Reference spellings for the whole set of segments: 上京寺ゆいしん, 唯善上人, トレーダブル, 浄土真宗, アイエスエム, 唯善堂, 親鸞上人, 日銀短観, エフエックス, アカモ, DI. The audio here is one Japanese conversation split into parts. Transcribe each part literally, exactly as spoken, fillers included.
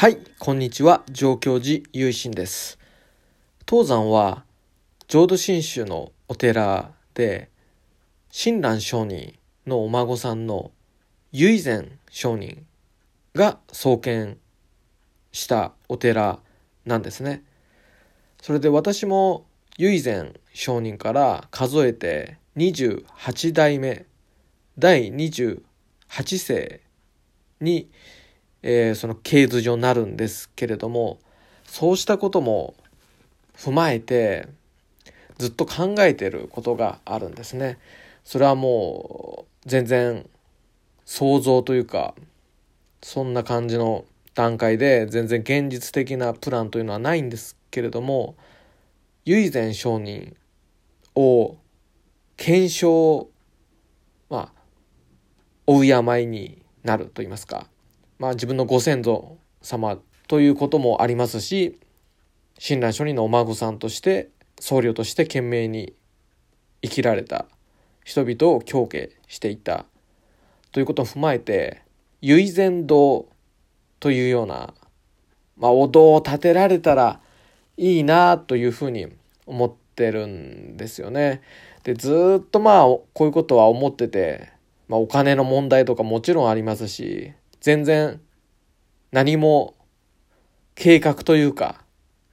はい、こんにちは。上京寺ゆいしんです。当山は浄土真宗のお寺で、親鸞上人のお孫さんの唯善上人が創建したお寺なんですね。それで私も唯善上人から数えてにじゅうはち代目、第にじゅうはち世に、えー、その経図上になるんですけれども、そうしたことも踏まえてずっと考えていることがあるんですね。それはもう全然想像というか、そんな感じの段階で全然現実的なプランというのはないんですけれども、唯善上人を検証、まあ、お敬いになるといいますか、まあ、自分のご先祖様ということもありますし、親鸞上人のお孫さんとして僧侶として懸命に生きられた人々を供敬していたということを踏まえて、唯善堂というような、まあ、お堂を建てられたらいいなというふうに思ってるんですよね。で、ずっとまあこういうことは思ってて、まあ、お金の問題とかもちろんありますし、全然何も計画というか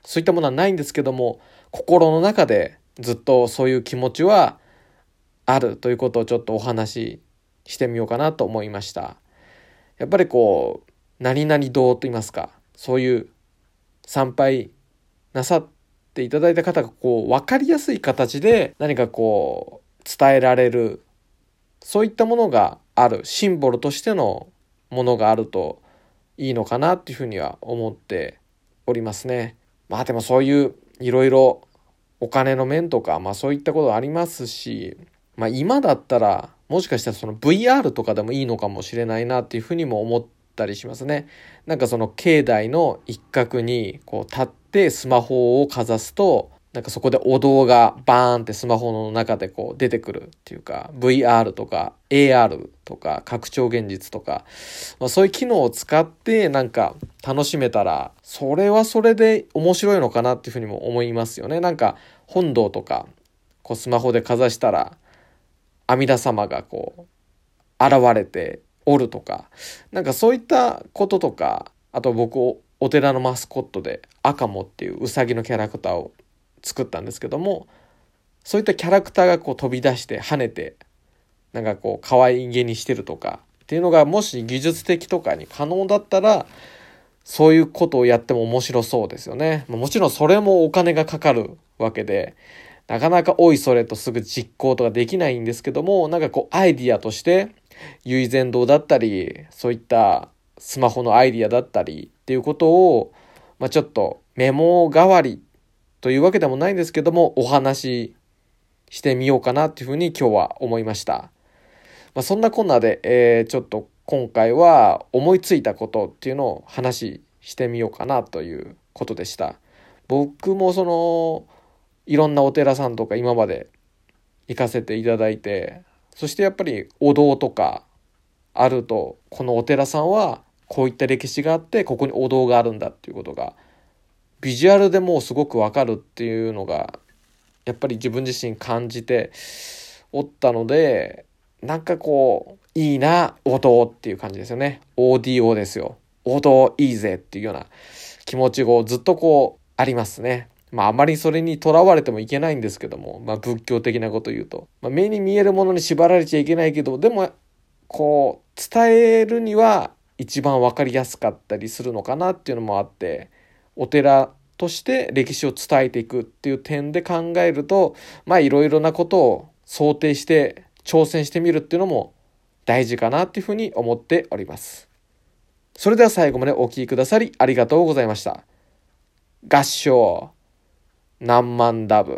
そういったものはないんですけども、心の中でずっとそういう気持ちはあるということをちょっとお話ししてみようかなと思いました。やっぱりこう何々堂といいますか、そういう参拝なさっていただいた方がこう分かりやすい形で何かこう伝えられる、そういったものがある、シンボルとしてのものがあるといいのかなっていうふうには思っておりますね。まあでもそういういろいろお金の面とか、まあそういったことありますし、まあ今だったらもしかしたらその ブイアール とかでもいいのかもしれないなっていうふうにも思ったりしますね。なんかその境内の一角にこう立ってスマホをかざすと、なんかそこでお堂がバーンってスマホの中でこう出てくるっていうか、 ブイアール とか エーアール とか拡張現実とか、まあ、そういう機能を使ってなんか楽しめたら、それはそれで面白いのかなっていうふうにも思いますよね。なんか本堂とかこうスマホでかざしたら阿弥陀様がこう現れておるとか、なんかそういったこととか、あと僕お寺のマスコットでアカモっていうウサギのキャラクターを作ったんですけども、そういったキャラクターがこう飛び出して跳ねて、なんかこう可愛げにしてるとかっていうのが、もし技術的とかに可能だったらそういうことをやっても面白そうですよね。もちろんそれもお金がかかるわけで、なかなかおいそれとすぐ実行とかできないんですけども、なんかこうアイディアとして唯善堂だったり、そういったスマホのアイディアだったりっていうことを、まあ、ちょっとメモ代わりというわけでもないんですけども、お話ししてみようかなというふうに今日は思いました。まあ、そんなこんなで、えー、ちょっと今回は思いついたことっていうのを話ししてみようかなということでした。僕もそのいろんなお寺さんとか今まで行かせていただいて、そしてやっぱりお堂とかあると、このお寺さんはこういった歴史があってここにお堂があるんだっていうことがビジュアルでもうすごくわかるっていうのがやっぱり自分自身感じておったので、なんかこういいなお堂っていう感じですよね。 オーディーオー ですよ。お堂いいぜっていうような気持ちがずっとこうありますね。まああまりそれにとらわれてもいけないんですけども、まあ仏教的なこと言うと、まあ、目に見えるものに縛られちゃいけないけど、でもこう伝えるには一番わかりやすかったりするのかなっていうのもあって、お寺として歴史を伝えていくっていう点で考えると、まあいろいろなことを想定して挑戦してみるっていうのも大事かなっていうふうに思っております。それでは最後までお聴きくださりありがとうございました。合唱何万ダブ